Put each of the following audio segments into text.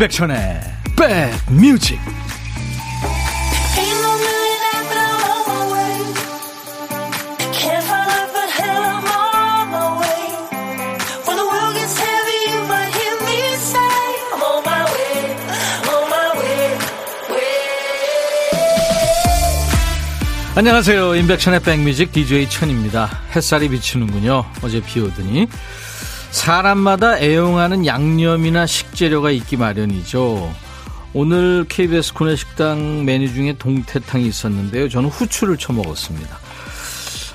임백천의 백뮤직. 안녕하세요. 임백천의 백뮤직 DJ 천입니다. 햇살이 비추는군요. 어제 비오더니. 사람마다 애용하는 양념이나 식재료가 있기 마련이죠. 오늘 KBS 구내식당 메뉴 중에 동태탕이 있었는데요. 저는 후추를 쳐먹었습니다.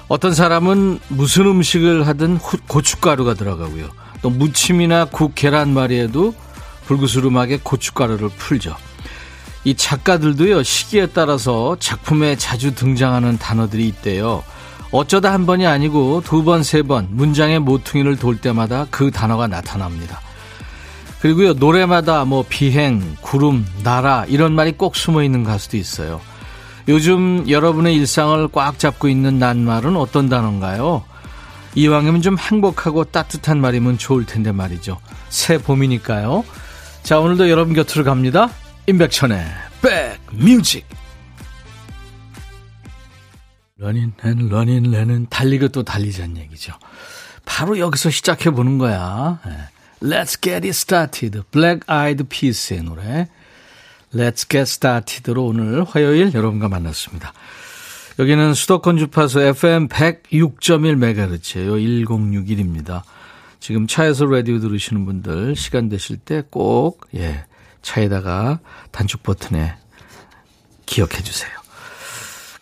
어떤 사람은 무슨 음식을 하든 고춧가루가 들어가고요. 또 무침이나 국, 계란말이에도 불그스름하게 고춧가루를 풀죠. 이 작가들도요, 시기에 따라서 작품에 자주 등장하는 단어들이 있대요. 어쩌다 한 번이 아니고 두 번, 세 번 문장의 모퉁이를 돌 때마다 그 단어가 나타납니다. 그리고요, 노래마다 뭐 비행, 구름, 나라 이런 말이 꼭 숨어있는 가수도 있어요. 요즘 여러분의 일상을 꽉 잡고 있는 낱말은 어떤 단어인가요? 이왕이면 좀 행복하고 따뜻한 말이면 좋을 텐데 말이죠. 새 봄이니까요. 자, 오늘도 여러분 곁으로 갑니다. 임백천의 백뮤직. 러닝 달리고 또 달리자는 얘기죠. 바로 여기서 시작해보는 거야. Let's get it started. Black Eyed Peas의 노래 Let's get started로 오늘 화요일 여러분과 만났습니다. 여기는 수도권 주파수 FM 106.1MHz예요. 1061입니다. 지금 차에서 라디오 들으시는 분들 시간 되실 때 꼭 차에다가 단축 버튼에 기억해 주세요.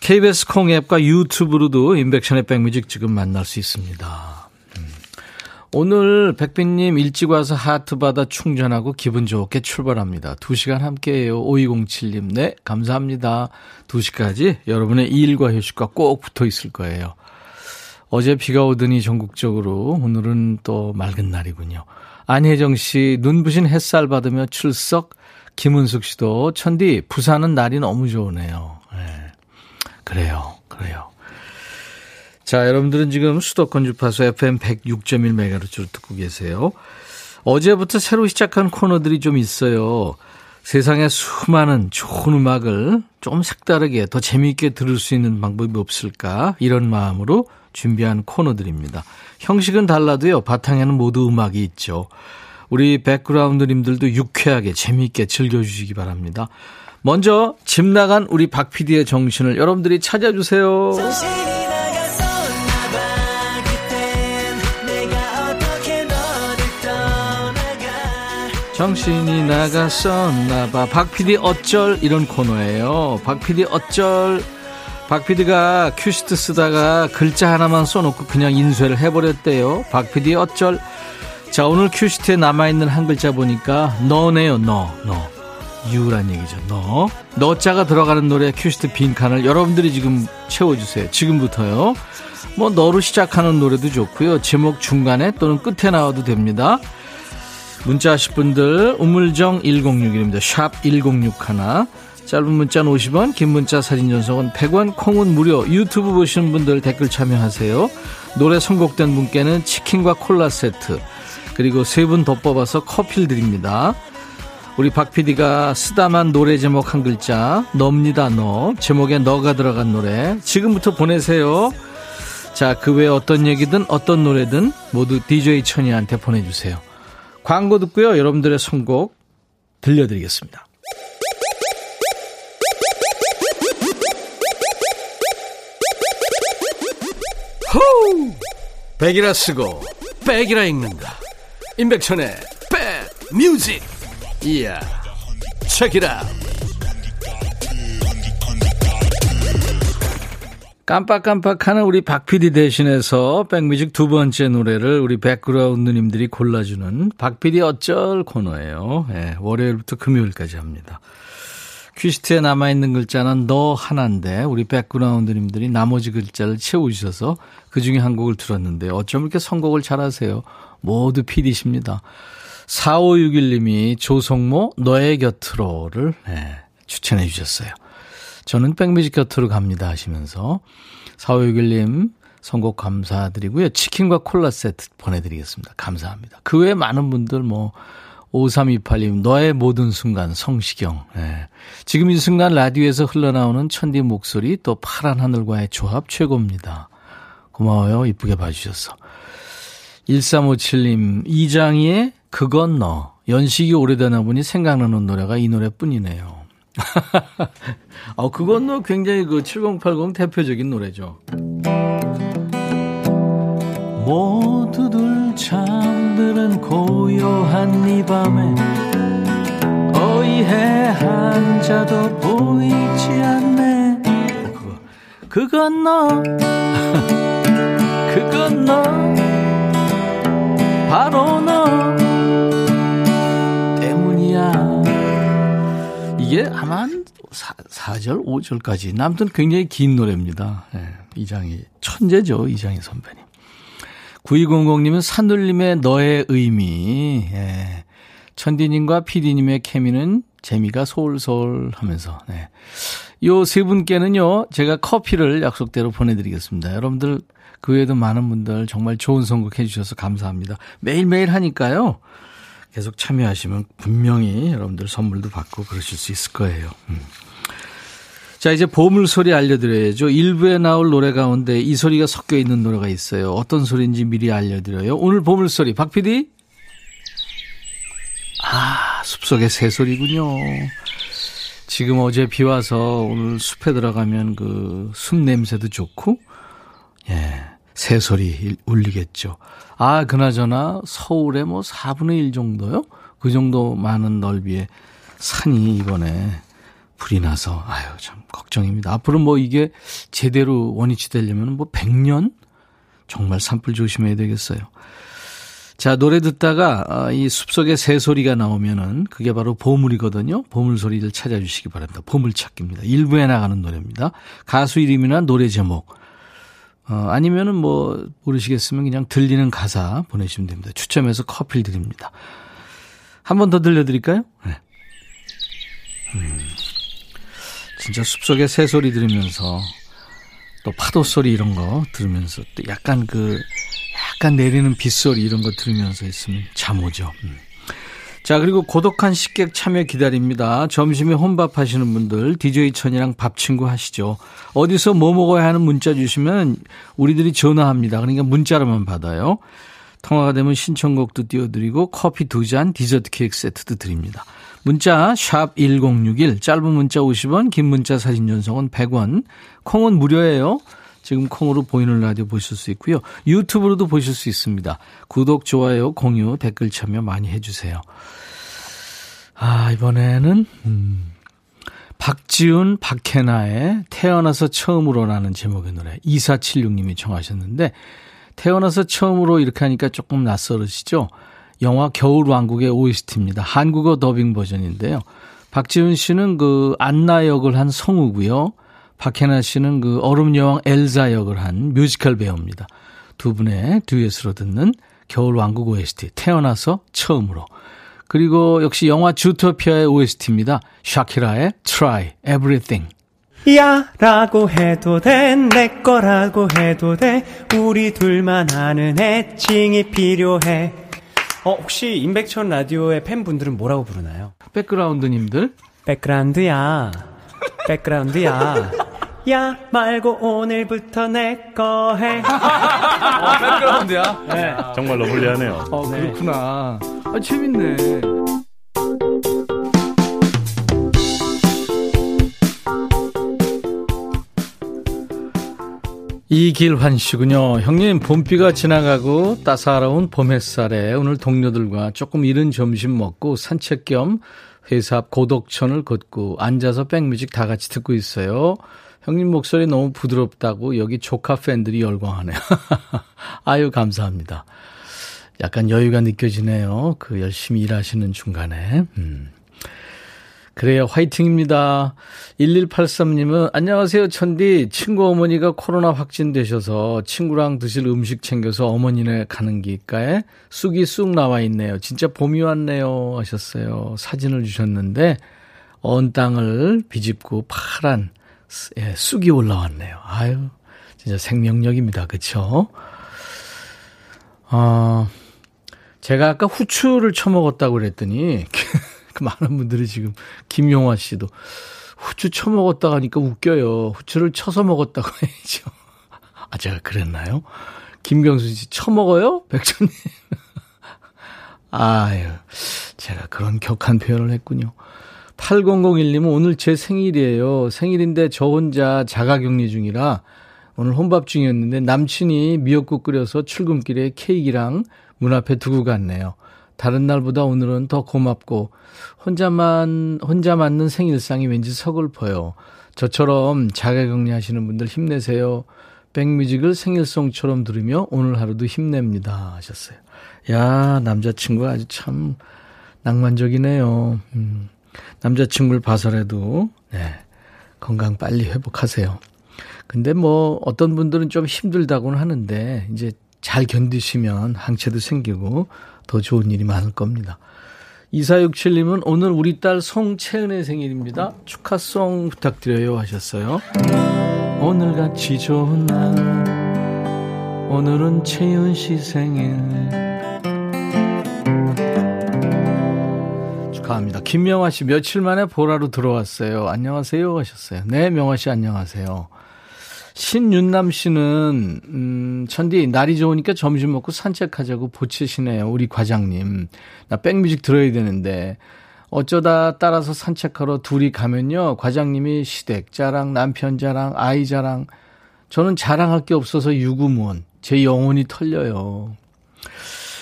KBS 콩 앱과 유튜브로도 인백션의 백뮤직 지금 만날 수 있습니다. 오늘 백빈님 일찍 와서 하트 받아 충전하고 기분 좋게 출발합니다. 2시간 함께해요. 5207님 네 감사합니다. 2시까지 여러분의 일과 휴식과 꼭 붙어 있을 거예요. 어제 비가 오더니 전국적으로 오늘은 또 맑은 날이군요. 안혜정 씨 눈부신 햇살 받으며 출석. 김은숙 씨도 천디 부산은 날이 너무 좋으네요. 네. 그래요. 자, 여러분들은 지금 수도권 주파수 FM 106.1MHz로 듣고 계세요. 어제부터 새로 시작한 코너들이 좀 있어요. 세상에 수많은 좋은 음악을 조금 색다르게 더 재미있게 들을 수 있는 방법이 없을까? 이런 마음으로 준비한 코너들입니다. 형식은 달라도요, 바탕에는 모두 음악이 있죠. 우리 백그라운드님들도 유쾌하게 재미있게 즐겨주시기 바랍니다. 먼저 집 나간 우리 박 PD의 정신을 여러분들이 찾아주세요. 정신이 나갔었나봐. 박 PD 어쩔 이런 코너예요. 박 PD 어쩔. 박 PD가 큐시트 쓰다가 글자 하나만 써놓고 그냥 인쇄를 해버렸대요. 박 PD 어쩔. 자, 오늘 큐시트에 남아있는 한 글자 보니까 너네요. 너. 유란 얘기죠. 너자가 들어가는 노래 큐시트 빈칸을 여러분들이 지금 채워주세요. 지금부터요. 뭐 너로 시작하는 노래도 좋고요. 제목 중간에 또는 끝에 나와도 됩니다. 문자 하실 분들 우물정 1061입니다. 샵 1061. 짧은 문자는 50원, 긴 문자 사진 전송은 100원, 콩은 무료. 유튜브 보시는 분들 댓글 참여하세요. 노래 선곡된 분께는 치킨과 콜라 세트 그리고 세 분 더 뽑아서 커피를 드립니다. 우리 박 PD가 쓰다만 노래 제목 한 글자 너입니다. 너 제목에 너가 들어간 노래 지금부터 보내세요. 자, 그 외에 어떤 얘기든 어떤 노래든 모두 DJ 천이한테 보내주세요. 광고 듣고요, 여러분들의 선곡 들려드리겠습니다. 호우, 백이라 쓰고 백이라 읽는다. 임백천의 백뮤직. 이야, 책이라. 깜빡깜빡하는 우리 박PD 대신해서 백뮤직 두 번째 노래를 우리 백그라운드님들이 골라주는 박PD 어쩔 코너예요. 네, 월요일부터 금요일까지 합니다. 퀴시트에 남아있는 글자는 너 하나인데 우리 백그라운드님들이 나머지 글자를 채워주셔서 그중에 한 곡을 들었는데 어쩜 이렇게 선곡을 잘하세요. 모두 PD십니다. 4561님이 조성모 너의 곁으로를 추천해 주셨어요. 저는 백뮤직 곁으로 갑니다 하시면서 4561님 선곡 감사드리고요. 치킨과 콜라 세트 보내드리겠습니다. 감사합니다. 그 외에 많은 분들 뭐 5328님, 너의 모든 순간, 성시경. 네. 지금 이 순간 라디오에서 흘러나오는 천디 목소리, 또 파란 하늘과의 조합 최고입니다. 고마워요. 이쁘게 봐주셔서. 1357님, 이장희의 그건 너. 연식이 오래되나 보니 생각나는 노래가 이 노래뿐이네요. 그건 너 굉장히 그 7080 대표적인 노래죠. 모두들 잠드는 고요한 이 밤에 어이해 한 자도 보이지 않네. 그건 너, 그건 너, 바로 너 때문이야. 이게 아마 한 4절 5절까지 아무튼 굉장히 긴 노래입니다. 네, 이장희 천재죠. 이장희 선배님. 9200님은 산울님의 너의 의미. 예. 천디님과 피디님의 케미는 재미가 소울소울 하면서. 네. 요 세 분께는요, 제가 커피를 약속대로 보내드리겠습니다. 여러분들, 그 외에도 많은 분들 정말 좋은 선곡해 주셔서 감사합니다. 매일매일 하니까요. 계속 참여하시면 분명히 여러분들 선물도 받고 그러실 수 있을 거예요. 자, 이제 보물소리 알려드려야죠. 일부에 나올 노래 가운데 이 소리가 섞여 있는 노래가 있어요. 어떤 소리인지 미리 알려드려요. 오늘 보물소리 박 PD. 숲속의 새소리군요. 지금 어제 비 와서 오늘 숲에 들어가면 그 숲 냄새도 좋고, 예, 새소리 울리겠죠. 그나저나 서울의 뭐 4분의 1 정도요? 그 정도 많은 넓이의 산이 이번에 불이 나서, 참, 걱정입니다. 앞으로 뭐 이게 제대로 원위치 되려면 뭐 100년? 정말 산불 조심해야 되겠어요. 자, 노래 듣다가 이 숲속에 새소리가 나오면은 그게 바로 보물이거든요. 보물소리를 찾아주시기 바랍니다. 보물찾기입니다. 일부에 나가는 노래입니다. 가수 이름이나 노래 제목, 아니면은 뭐, 모르시겠으면 그냥 들리는 가사 보내시면 됩니다. 추첨해서 커피를 드립니다. 한 번 더 들려드릴까요? 네. 진짜 숲속에 새소리 들으면서 또 파도 소리 이런 거 들으면서 또 약간 내리는 빗소리 이런 거 들으면서 있으면 잠 오죠. 자, 그리고 고독한 식객 참여 기다립니다. 점심에 혼밥 하시는 분들 DJ 천이랑 밥 친구 하시죠. 어디서 뭐 먹어야 하는 문자 주시면 우리들이 전화합니다. 그러니까 문자로만 받아요. 통화가 되면 신청곡도 띄워드리고 커피 2잔 디저트 케이크 세트도 드립니다. 문자 샵 1061, 짧은 문자 50원, 긴 문자 사진 전송은 100원. 콩은 무료예요. 지금 콩으로 보이는 라디오 보실 수 있고요. 유튜브로도 보실 수 있습니다. 구독, 좋아요, 공유, 댓글 참여 많이 해주세요. 이번에는 박지훈, 박혜나의 태어나서 처음으로라는 제목의 노래 2476님이 청하셨는데, 태어나서 처음으로 이렇게 하니까 조금 낯설으시죠? 영화 겨울왕국의 OST입니다. 한국어 더빙 버전인데요. 박지훈 씨는 그 안나 역을 한 성우고요. 박혜나 씨는 그 얼음 여왕 엘사 역을 한 뮤지컬 배우입니다. 두 분의 듀엣으로 듣는 겨울왕국 OST, 태어나서 처음으로. 그리고 역시 영화 주토피아의 OST입니다. 샤키라의 Try Everything. 야 라고 해도 돼, 내 거라고 해도 돼, 우리 둘만 아는 애칭이 필요해. 혹시 임백천 라디오의 팬분들은 뭐라고 부르나요? 백그라운드님들? 백그라운드야, 백그라운드야. 야 말고 오늘부터 내 거 해. 백그라운드야? 네. 정말로 불리하네요. 네. 그렇구나. 재밌네. 이길환 씨군요. 형님, 봄비가 지나가고 따사로운 봄 햇살에 오늘 동료들과 조금 이른 점심 먹고 산책 겸 회사 앞 고덕천을 걷고 앉아서 백뮤직 다 같이 듣고 있어요. 형님 목소리 너무 부드럽다고 여기 조카 팬들이 열광하네요. 감사합니다. 약간 여유가 느껴지네요. 그 열심히 일하시는 중간에. 그래요. 화이팅입니다. 1183님은 안녕하세요 천디. 친구 어머니가 코로나 확진되셔서 친구랑 드실 음식 챙겨서 어머니네 가는 길가에 쑥이 쑥 나와 있네요. 진짜 봄이 왔네요 하셨어요. 사진을 주셨는데 언 땅을 비집고 파란 쑥이 올라왔네요. 진짜 생명력입니다. 그렇죠? 제가 아까 후추를 처먹었다고 그랬더니 그 많은 분들이 지금 김용화 씨도 후추 처먹었다고 하니까 웃겨요. 후추를 쳐서 먹었다고 해야죠. 아, 제가 그랬나요? 김경수 씨, 처먹어요? 백천님. 아유, 제가 그런 격한 표현을 했군요. 8001님은 오늘 제 생일이에요. 생일인데 저 혼자 자가격리 중이라 오늘 혼밥 중이었는데 남친이 미역국 끓여서 출근길에 케이크랑 문 앞에 두고 갔네요. 다른 날보다 오늘은 더 고맙고 혼자 맞는 생일상이 왠지 서글퍼요. 저처럼 자가격리 하시는 분들 힘내세요. 백뮤직을 생일송처럼 들으며 오늘 하루도 힘냅니다 하셨어요. 야, 남자친구가 아주 참 낭만적이네요. 남자친구를 봐서라도 네, 건강 빨리 회복하세요. 근데 뭐 어떤 분들은 좀 힘들다고는 하는데 이제 잘 견디시면 항체도 생기고 더 좋은 일이 많을 겁니다. 2467님은 오늘 우리 딸 송채은의 생일입니다. 축하송 부탁드려요 하셨어요. 오늘같이 좋은 날 오늘은 채은 씨 생일 축하합니다. 김명화 씨 며칠 만에 보라로 들어왔어요. 안녕하세요 하셨어요. 네, 명화 씨 안녕하세요. 신윤남 씨는 천디 날이 좋으니까 점심 먹고 산책하자고 보채시네요. 우리 과장님. 나 백뮤직 들어야 되는데 어쩌다 따라서 산책하러 둘이 가면요. 과장님이 시댁 자랑, 남편 자랑, 아이 자랑. 저는 자랑할 게 없어서 유구무원. 제 영혼이 털려요.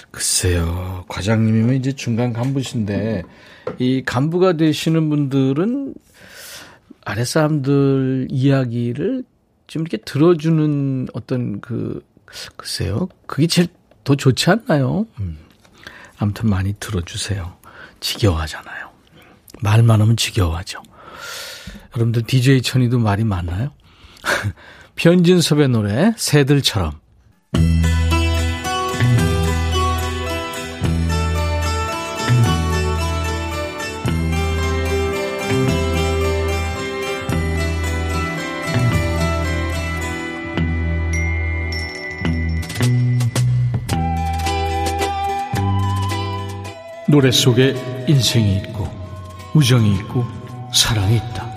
글쎄요. 과장님이면 이제 중간 간부신데 이 간부가 되시는 분들은 아랫사람들 이야기를 좀 이렇게 들어주는 어떤 그, 글쎄요. 그게 제일 더 좋지 않나요? 아무튼 많이 들어주세요. 지겨워하잖아요. 말만 하면 지겨워하죠. 여러분들 DJ 천이도 말이 많나요? 변진섭의 노래 새들처럼. 노래 속에 인생이 있고 우정이 있고 사랑이 있다.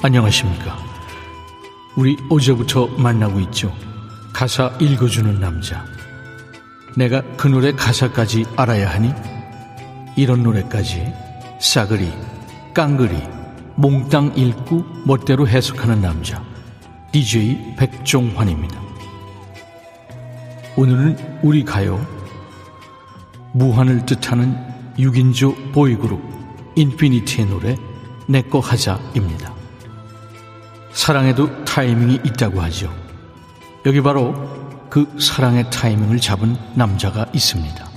안녕하십니까. 우리 어제부터 만나고 있죠. 가사 읽어주는 남자. 내가 그 노래 가사까지 알아야 하니? 이런 노래까지 싸그리 깡그리 몽땅 읽고 멋대로 해석하는 남자 DJ 백종환입니다. 오늘은 우리 가요 무한을 뜻하는 6인조 보이그룹 인피니트의 노래 내꺼 하자입니다. 사랑에도 타이밍이 있다고 하죠. 여기 바로 그 사랑의 타이밍을 잡은 남자가 있습니다.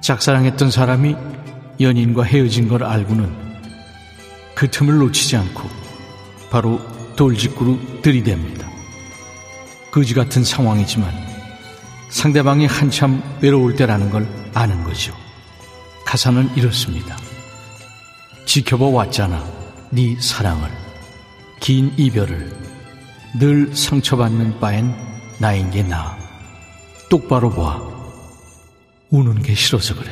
짝사랑했던 사람이 연인과 헤어진 걸 알고는 그 틈을 놓치지 않고 바로 돌직구로 들이댑니다. 거지 같은 상황이지만 상대방이 한참 외로울 때라는 걸 아는 거죠. 가사는 이렇습니다. 지켜봐 왔잖아 네 사랑을 긴 이별을 늘 상처받는 바엔 나인 게 나 똑바로 봐 우는 게 싫어서 그래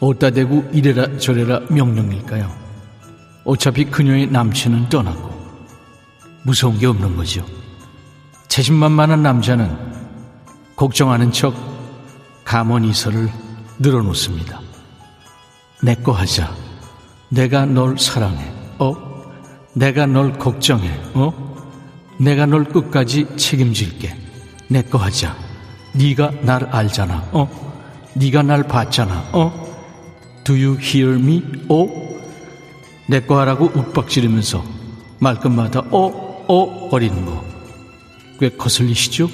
어따 대고 이래라 저래라 명령일까요? 어차피 그녀의 남친은 떠났고 무서운 게 없는 거죠. 자신만만한 남자는 걱정하는 척 감언이설을 늘어놓습니다. 내꺼 하자. 내가 널 사랑해. 내가 널 걱정해. 내가 널 끝까지 책임질게. 내꺼 하자. 네가 날 알잖아. 네가 날 봤잖아. Do you hear me? 내꺼 하라고 윽박지르면서 말끝마다 거리는 거. 꽤 거슬리시죠?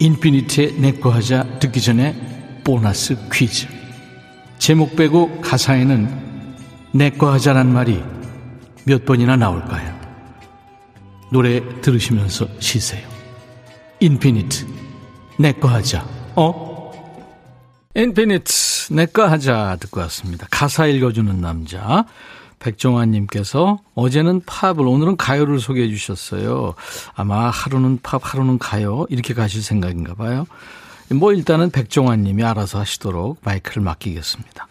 인피니트의 내꺼 하자 듣기 전에 보너스 퀴즈. 제목 빼고 가사에는 내꺼 하자란 말이 몇 번이나 나올까요? 노래 들으시면서 쉬세요. 인피니트 내꺼 하자. 인피니트 내꺼 하자 듣고 왔습니다. 가사 읽어주는 남자 백종환님께서 어제는 팝을 오늘은 가요를 소개해 주셨어요. 아마 하루는 팝 하루는 가요 이렇게 가실 생각인가 봐요. 뭐 일단은 백종환님이 알아서 하시도록 마이크를 맡기겠습니다.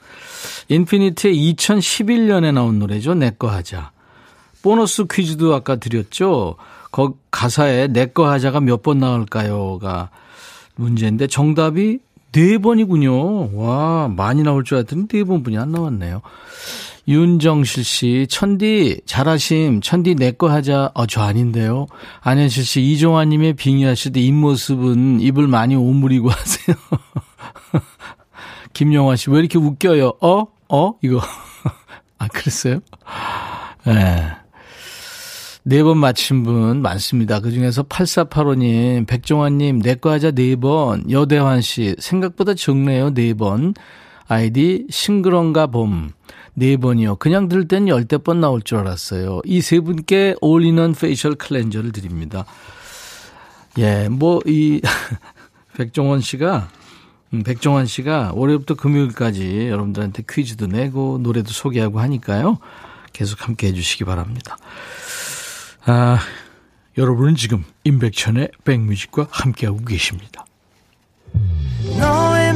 인피니트의 2011년에 나온 노래죠. 내꺼 하자. 보너스 퀴즈도 아까 드렸죠. 거 가사에 내꺼 하자가 몇 번 나올까요가 문제인데 정답이 4번이군요. 와, 많이 나올 줄 알았더니 4번뿐이 안 나왔네요. 윤정실 씨, 천디 잘하심. 천디 내꺼 하자. 저 아닌데요. 안현실 씨, 이종환님의 빙의하실 때 입모습은 입을 많이 오므리고 하세요. 김영환 씨, 왜 이렇게 웃겨요? 이거. 아, 그랬어요? 네. 4번 맞힌 분 많습니다. 그중에서 8485님, 백종환님, 내꺼 하자 4번, 여대환 씨, 생각보다 적네요 4번, 아이디 싱그런가 봄 4번이요. 그냥 들 땐 10번 나올 줄 알았어요. 이 세 분께 올인원 페이셜 클렌저를 드립니다. 예, 뭐 이 백종환 씨가 월요일부터 금요일까지 여러분들한테 퀴즈도 내고 노래도 소개하고 하니까요. 계속 함께 해주시기 바랍니다. 아, 여러분은 지금 임백천의 백뮤직과 함께하고 계십니다. 너의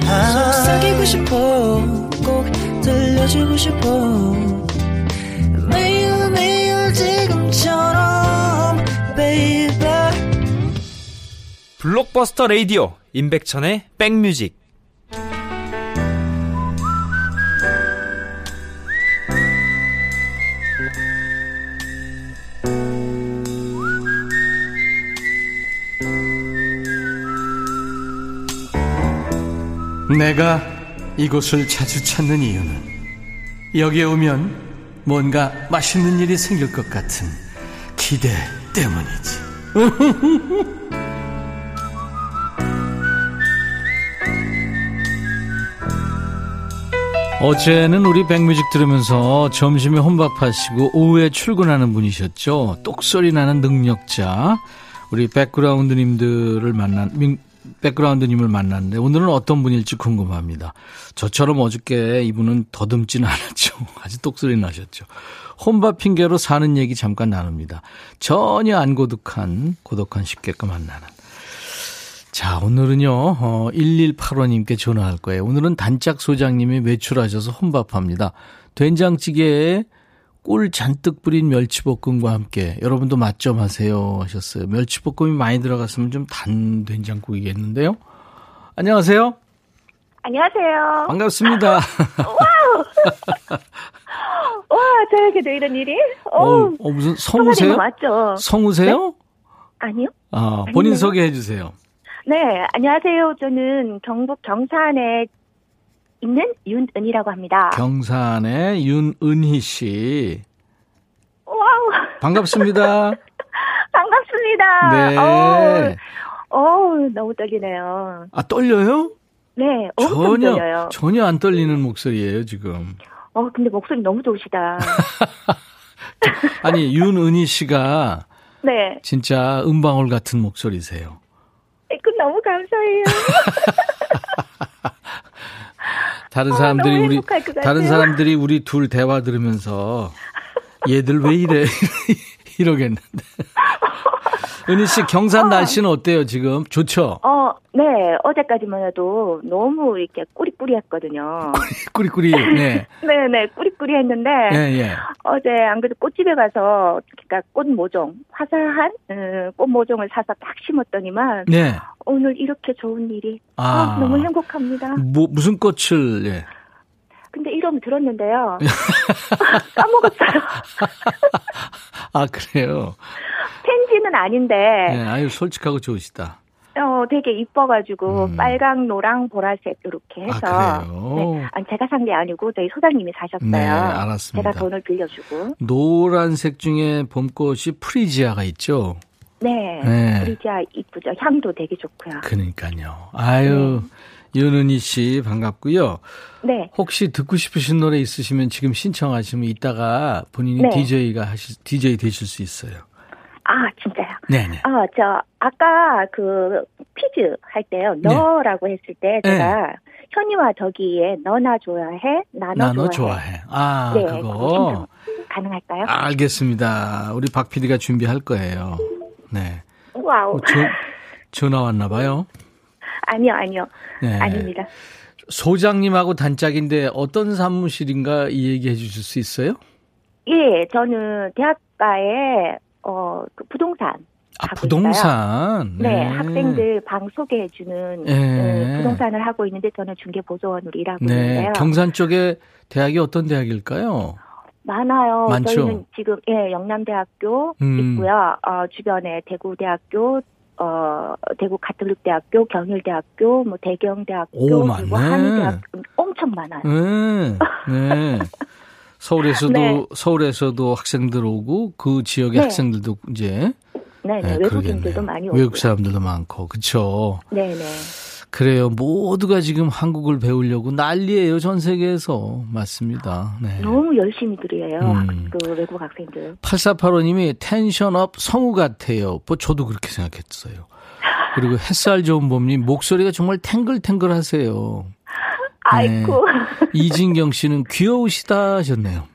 속삭이고 싶어, 꼭 들려주고 싶어. 매일매일 지금처럼 baby. 블록버스터 라디오 임백천의 백뮤직. 내가 이곳을 자주 찾는 이유는 여기에 오면 뭔가 맛있는 일이 생길 것 같은 기대 때문이지. 어제는 우리 백뮤직 들으면서 점심에 혼밥하시고 오후에 출근하는 분이셨죠. 똑소리 나는 능력자 우리 백그라운드님을 만났는데 오늘은 어떤 분일지 궁금합니다. 저처럼 어저께 이분은 더듬지는 않았죠. 아주 똑소리 나셨죠. 혼밥 핑계로 사는 얘기 잠깐 나눕니다. 전혀 안 고독한 식객과 만나는. 자, 오늘은요 1185님께 전화할 거예요. 오늘은 단짝 소장님이 외출하셔서 혼밥합니다. 된장찌개에 꿀 잔뜩 뿌린 멸치볶음과 함께 여러분도 맛 좀 하세요 하셨어요. 멸치볶음이 많이 들어갔으면 좀 단 된장국이겠는데요. 안녕하세요. 안녕하세요. 반갑습니다. 와우. 와, 저에게도 이런 일이? 무슨 성우세요? 맞죠? 성우세요? 네? 아니요. 아, 본인 아니요. 소개해 주세요. 네, 안녕하세요. 저는 경북 경산에 있는 윤은희라고 합니다. 경산의 윤은희 씨. 와우. 반갑습니다. 반갑습니다. 네. 어우, 너무 떨리네요. 아, 떨려요? 네, 엄청 떨려요. 전혀 안 떨리는 목소리예요, 지금. 근데 목소리 너무 좋으시다. 아니, 윤은희 씨가 네. 진짜 은방울 같은 목소리세요. 너무 감사해요. 다른 사람들이 우리 둘 대화 들으면서 얘들 왜 이래 이러겠는데. 은희 씨, 경산 날씨는 어때요 지금? 좋죠? 네, 어제까지만 해도 너무 이렇게 꾸리꾸리했거든요. 꾸리꾸리. 네. 네네, 꾸리꾸리했는데 예. 어제 안 그래도 꽃집에 가서 그러니까 꽃 모종, 화사한 꽃 모종을 사서 딱 심었더니만 네. 오늘 이렇게 좋은 일이 너무 행복합니다. 무슨 꽃을? 예. 근데 이름 들었는데요. 까먹었어요. 아, 그래요? 펜지는 아닌데. 네, 아유, 솔직하고 좋으시다. 되게 이뻐가지고 빨강, 노랑, 보라색 이렇게 해서. 아, 그래요? 네, 제가 산 게 아니고 저희 소장님이 사셨어요. 네, 알았습니다. 제가 돈을 빌려주고. 노란색 중에 봄꽃이 프리지아가 있죠? 네, 프리지아 이쁘죠. 향도 되게 좋고요. 그러니까요. 아유. 네. 윤은희 씨 반갑고요. 네. 혹시 듣고 싶으신 노래 있으시면 지금 신청하시면 이따가 본인이 네. DJ 되실 수 있어요. 아, 진짜요? 네네. 저 아까 그 퀴즈 할 때요. 너라고 네. 했을 때 제가 네. 현이와 저기에 너나 좋아해, 나너 좋아해. 아, 네, 그거. 가능할까요? 아, 알겠습니다. 우리 박 PD가 준비할 거예요. 네. 와우. 전화 왔나 봐요. 아니요. 네. 아닙니다. 소장님하고 단짝인데 어떤 사무실인가 이 얘기해 주실 수 있어요? 예, 저는 대학가에 그 부동산. 아, 부동산. 네, 네. 학생들 방 소개해 주는 네. 부동산을 하고 있는데 저는 중개보조원으로 일하고 네. 있는데요. 경산 쪽에 대학이 어떤 대학일까요? 많아요. 많죠? 저희는 지금 예, 영남대학교 있고요. 주변에 대구대학교, 대구 가톨릭대학교, 경일대학교, 뭐 대경대학교, 오, 그리고 한의대학교 엄청 많아요. 네. 서울에서도 네. 서울에서도 학생들 오고 그 지역의 네. 학생들도 이제 네, 외국인들도 많이 오고 외국 사람들도 많고 그렇죠. 네네. 그래요. 모두가 지금 한국을 배우려고 난리예요. 전 세계에서. 맞습니다. 네. 너무 열심히 들여요. 그 외국 학생들. 8485님이 텐션업 성우 같아요. 뭐 저도 그렇게 생각했어요. 그리고 햇살 좋은 봄님 목소리가 정말 탱글탱글 하세요. 아이고. 네. 이진경 씨는 귀여우시다 하셨네요.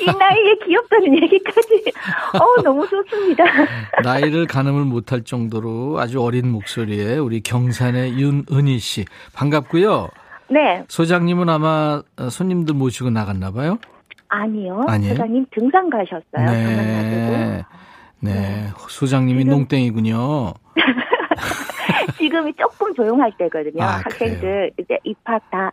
이 나이에 귀엽다는 얘기까지 너무 좋습니다. 나이를 가늠을 못할 정도로 아주 어린 목소리에 우리 경산의 윤은희 씨 반갑고요. 네. 소장님은 아마 손님들 모시고 나갔나 봐요. 아니요. 소장님 등산 가셨어요. 네. 소장님이 지금... 농땡이군요. 지금이 조금 조용할 때거든요. 학생들 그래요. 이제 입학 다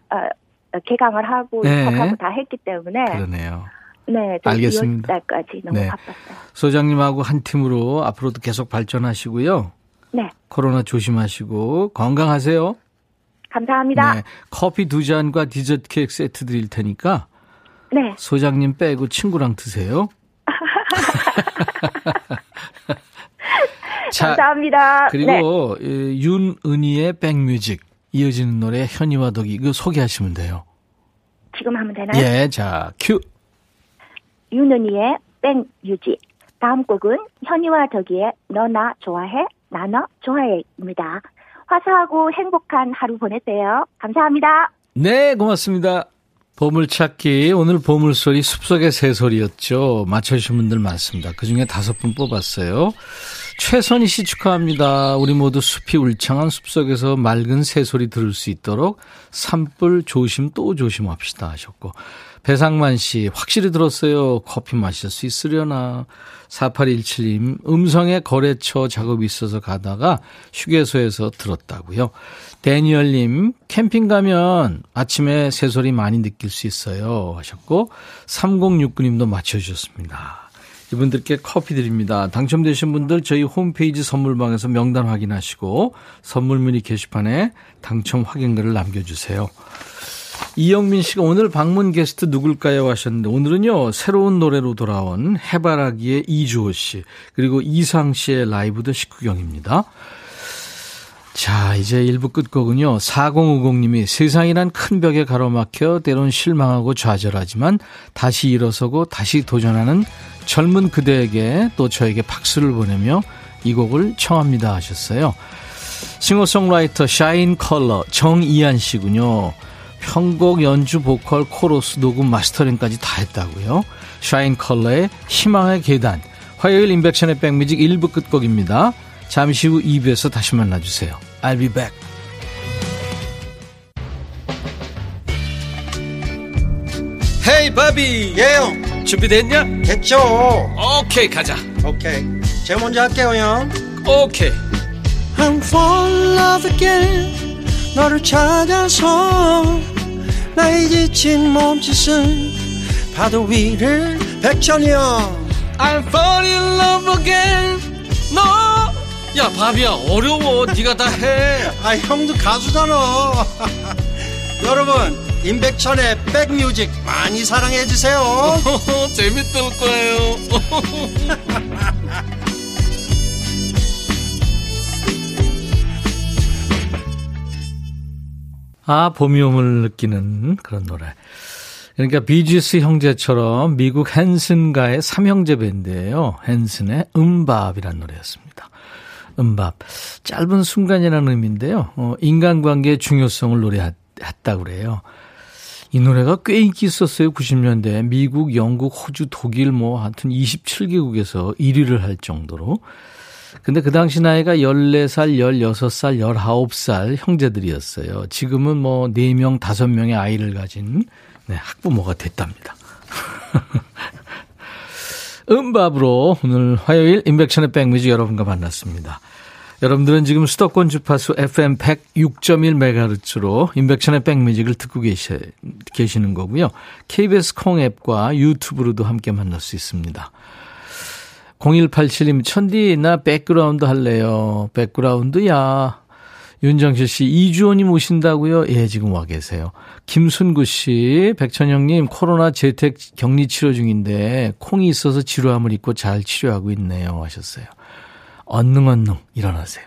개강을 하고 입학하고 다 했기 때문에. 그러네요. 네, 알겠습니다. 2월달까지 너무 바빴어요. 소장님하고 한 팀으로 앞으로도 계속 발전하시고요. 네. 코로나 조심하시고 건강하세요. 감사합니다. 네, 커피 2잔과 디저트 케이크 세트 드릴 테니까. 네. 소장님 빼고 친구랑 드세요. 자, 감사합니다. 그리고 윤은희의 백뮤직 이어지는 노래 현이와 덕이 이거 소개하시면 돼요. 지금 하면 되나요? 예, 자 큐. 윤은희의 백뮤직. 다음 곡은 현이와 덕이의 너나 좋아해 나너 좋아해입니다. 화사하고 행복한 하루 보내세요. 감사합니다. 네, 고맙습니다. 보물찾기 오늘 보물소리 숲속의 새소리였죠. 맞춰주신 분들 많습니다. 그중에 5분 뽑았어요. 최선희 씨 축하합니다. 우리 모두 숲이 울창한 숲속에서 맑은 새소리 들을 수 있도록 산불 조심 또 조심합시다 하셨고, 배상만 씨 확실히 들었어요. 커피 마실 수 있으려나. 4817님 음성의 거래처 작업이 있어서 가다가 휴게소에서 들었다고요. 데니얼님 캠핑 가면 아침에 새소리 많이 느낄 수 있어요 하셨고, 3069님도 맞춰주셨습니다. 이분들께 커피 드립니다. 당첨되신 분들 저희 홈페이지 선물방에서 명단 확인하시고 선물 문의 게시판에 당첨 확인글을 남겨주세요. 이영민 씨가 오늘 방문 게스트 누굴까요 하셨는데, 오늘은요 새로운 노래로 돌아온 해바라기의 이주호 씨 그리고 이상 씨의 라이브 더 식구경입니다. 자, 이제 1부 끝곡은요 4050님이 세상이란 큰 벽에 가로막혀 때론 실망하고 좌절하지만 다시 일어서고 다시 도전하는 젊은 그대에게 또 저에게 박수를 보내며 이 곡을 청합니다 하셨어요. 싱어송라이터 샤인 컬러 정이한 씨군요. 편곡, 연주, 보컬, 코러스, 녹음, 마스터링까지 다 했다고요. 샤인 컬러의 희망의 계단. 화요일 임백천의 백뮤직 1부 끝곡입니다. 잠시 후 2부에서 다시 만나주세요. I'll be back. Hey, 바비. 예영. 준비됐냐? 됐죠. 오케이, 가자. 오케이. 제가 먼저 할게요, 형. 오케이. I'm falling in love again. 너를 찾아서 나의 지친 몸짓은 파도 위를 백천이야. I'm falling in love again. 너. No. 야, 바비야 어려워. 네가 다 해. 아, 형도 가수잖아. 여러분, 임백천의 백뮤직 많이 사랑해 주세요. 재밌을 거예요. 아, 봄이 오물 느끼는 그런 노래. 그러니까 비지스 형제처럼 미국 헨슨가의 3형제 밴드예요. 헨슨의 음밥이라는 노래였습니다. 음밥. 짧은 순간이라는 의미인데요. 인간관계의 중요성을 노래했다고 그래요. 이 노래가 꽤 인기 있었어요. 90년대에 미국, 영국, 호주, 독일 뭐 하여튼 27개국에서 1위를 할 정도로. 근데 그 당시 나이가 14살, 16살, 19살 형제들이었어요. 지금은 뭐 4명, 5명의 아이를 가진 네, 학부모가 됐답니다. 음밥으로 오늘 화요일 인백천의 백뮤직 여러분과 만났습니다. 여러분들은 지금 수도권 주파수 FM 106.1MHz로 인백천의 백뮤직을 듣고 계시는 거고요. KBS 콩앱과 유튜브로도 함께 만날 수 있습니다. 0187님, 천디 나 백그라운드 할래요. 백그라운드야. 윤정실 씨, 이주호님 오신다고요? 예, 지금 와 계세요. 김순구 씨, 백천영님, 코로나 재택 격리 치료 중인데 콩이 있어서 지루함을 잊고 잘 치료하고 있네요 하셨어요. 언능 일어나세요.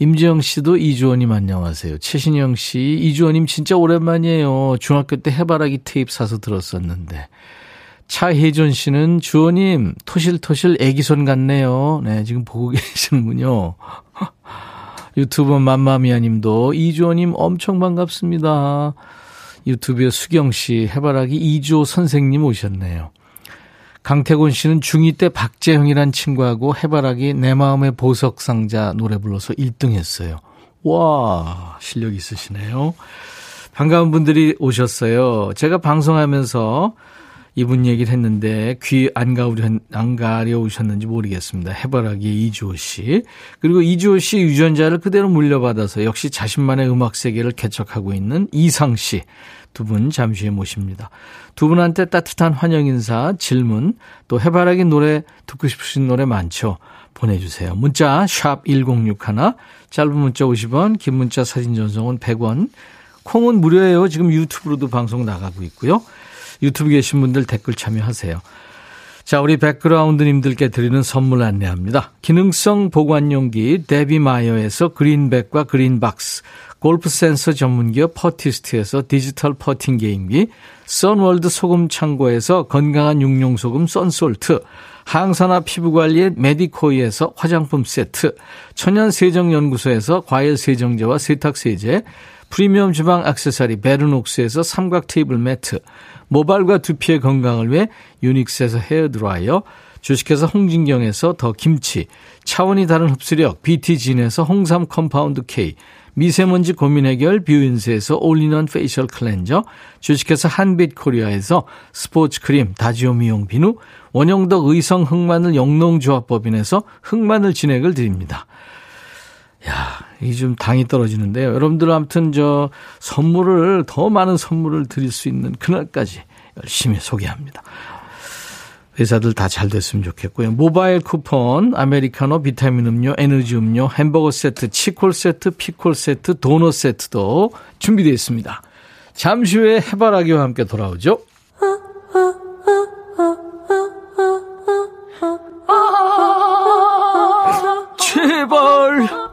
임지영 씨도 이주호님 안녕하세요. 최신영 씨, 이주호님 진짜 오랜만이에요. 중학교 때 해바라기 테이프 사서 들었었는데. 차혜준 씨는 주호님 토실토실 애기손 같네요. 네, 지금 보고 계시는군요. 유튜버 맘마미아님도 이주호님 엄청 반갑습니다. 유튜브의 수경 씨, 해바라기 이주호 선생님 오셨네요. 강태곤 씨는 중2 때 박재형이란 친구하고 해바라기 내 마음의 보석상자 노래 불러서 1등 했어요. 와, 실력 있으시네요. 반가운 분들이 오셨어요. 제가 방송하면서 이분 얘기를 했는데 귀 안 가려우셨는지 모르겠습니다. 해바라기의 이주호 씨. 그리고 이주호 씨 유전자를 그대로 물려받아서 역시 자신만의 음악 세계를 개척하고 있는 이상 씨. 두 분 잠시 후에 모십니다. 두 분한테 따뜻한 환영 인사, 질문, 또 해바라기 노래 듣고 싶으신 노래 많죠. 보내주세요. 문자 샵1061, 짧은 문자 50원, 긴 문자 사진 전송은 100원. 콩은 무료예요. 지금 유튜브로도 방송 나가고 있고요. 유튜브 계신 분들 댓글 참여하세요. 자, 우리 백그라운드님들께 드리는 선물 안내합니다. 기능성 보관용기 데비마이어에서 그린백과 그린박스, 골프센서 전문기업 퍼티스트에서 디지털 퍼팅 게임기, 선월드 소금 창고에서 건강한 육룡소금 썬솔트, 항산화 피부관리의 메디코이에서 화장품 세트, 천연세정연구소에서 과일세정제와 세탁세제, 프리미엄 주방 액세서리 베르녹스에서 삼각 테이블 매트, 모발과 두피의 건강을 위해 유닉스에서 헤어드라이어, 주식회사 홍진경에서 더 김치, 차원이 다른 흡수력 BT진에서 홍삼 컴파운드 K, 미세먼지 고민 해결 뷰인스에서 올인원 페이셜 클렌저, 주식회사 한빛코리아에서 스포츠 크림 다지오 미용 비누, 원형덕 의성 흑마늘 영농조합법인에서 흑마늘 진액을 드립니다. 야, 이게 좀 당이 떨어지는데요. 여러분들 아무튼 저 선물을 더 많은 선물을 드릴 수 있는 그날까지 열심히 소개합니다. 회사들 다 잘 됐으면 좋겠고요. 모바일 쿠폰, 아메리카노, 비타민 음료, 에너지 음료, 햄버거 세트, 치콜 세트, 피콜 세트, 도넛 세트도 준비되어 있습니다. 잠시 후에 해바라기와 함께 돌아오죠. 제발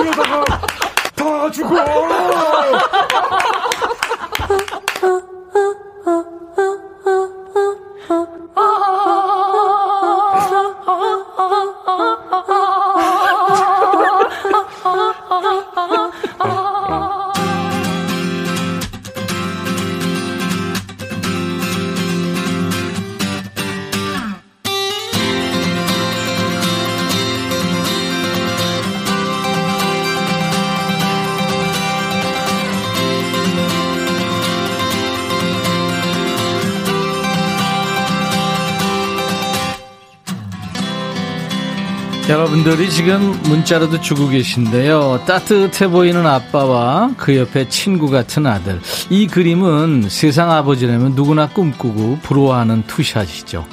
이러다가 다 죽어. 여러분들이 지금 문자로도 주고 계신데요. 따뜻해 보이는 아빠와 그 옆에 친구 같은 아들. 이 그림은 세상 아버지라면 누구나 꿈꾸고 부러워하는 투샷이죠.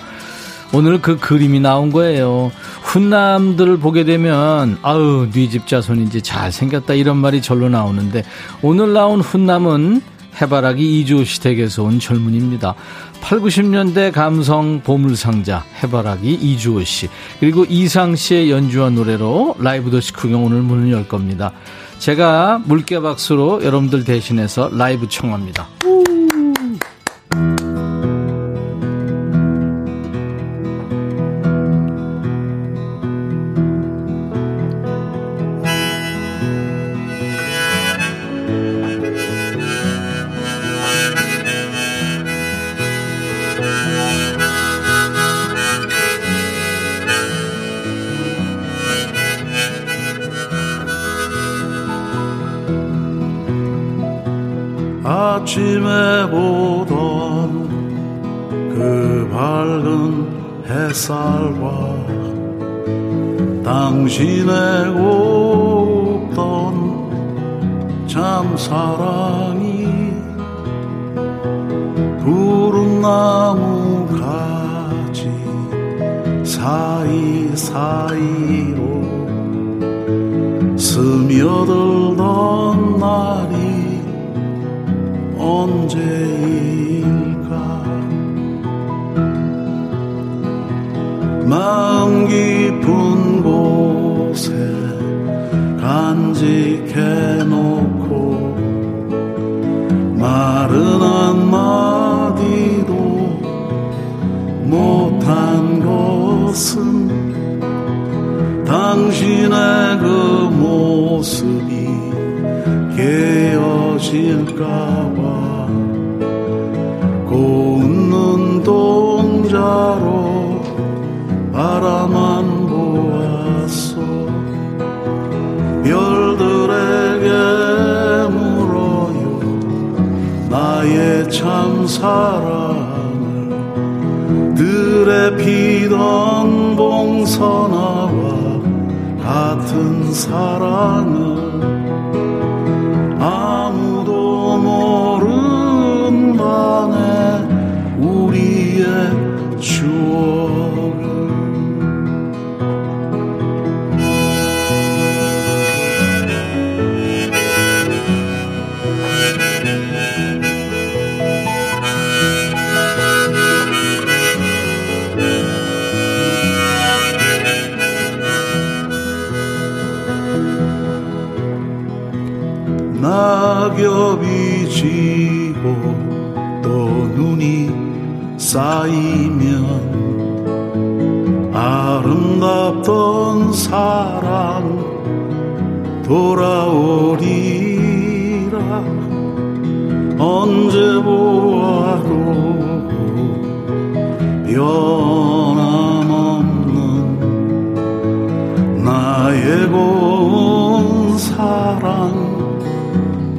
오늘 그 그림이 나온 거예요. 훈남들을 보게 되면 아우, 네 집 자손인지 잘생겼다 이런 말이 절로 나오는데 오늘 나온 훈남은 해바라기 이주호 씨 댁에서 온 젊은이입니다. 8, 90년대 감성 보물상자 해바라기 이주호 씨, 그리고 이상 씨의 연주와 노래로 라이브 도시 구경 오늘 문을 열 겁니다. 제가 물개박수로 여러분들 대신해서 라이브 청합니다. 아침에 보던 그 밝은 햇살과 당신의 곱던 참 사랑이 푸른 나무 가지 사이사이로 스며들던 날이 언제일까? 마음 깊은 곳에 간직해놓고 말은 한마디도 못한 것은 당신의 그 모습이 깨어질까봐 고운 눈동자로 바라만 보았어. 별들에게 물어요 나의 참 사랑을. 들에 피던 봉선화와 같은 사랑을 아무도 모른 밤에 우리의 추억을. 낙엽이 지고 또 눈이 쌓이면 아름답던 사랑 돌아오리라. 언제 보아도 변함없는 나의 고운 사랑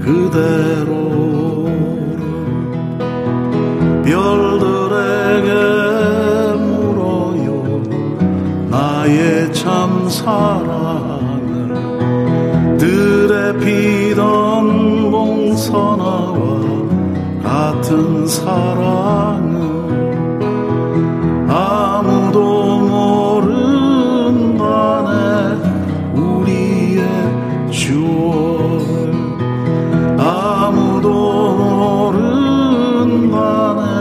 그대로를. 별들에게 물어요 나의 참 사랑을. 들에 피던 봉선화와 같은 사랑을 아무도 모른 밤에 우리의 추억을. 아무도 모른 밤에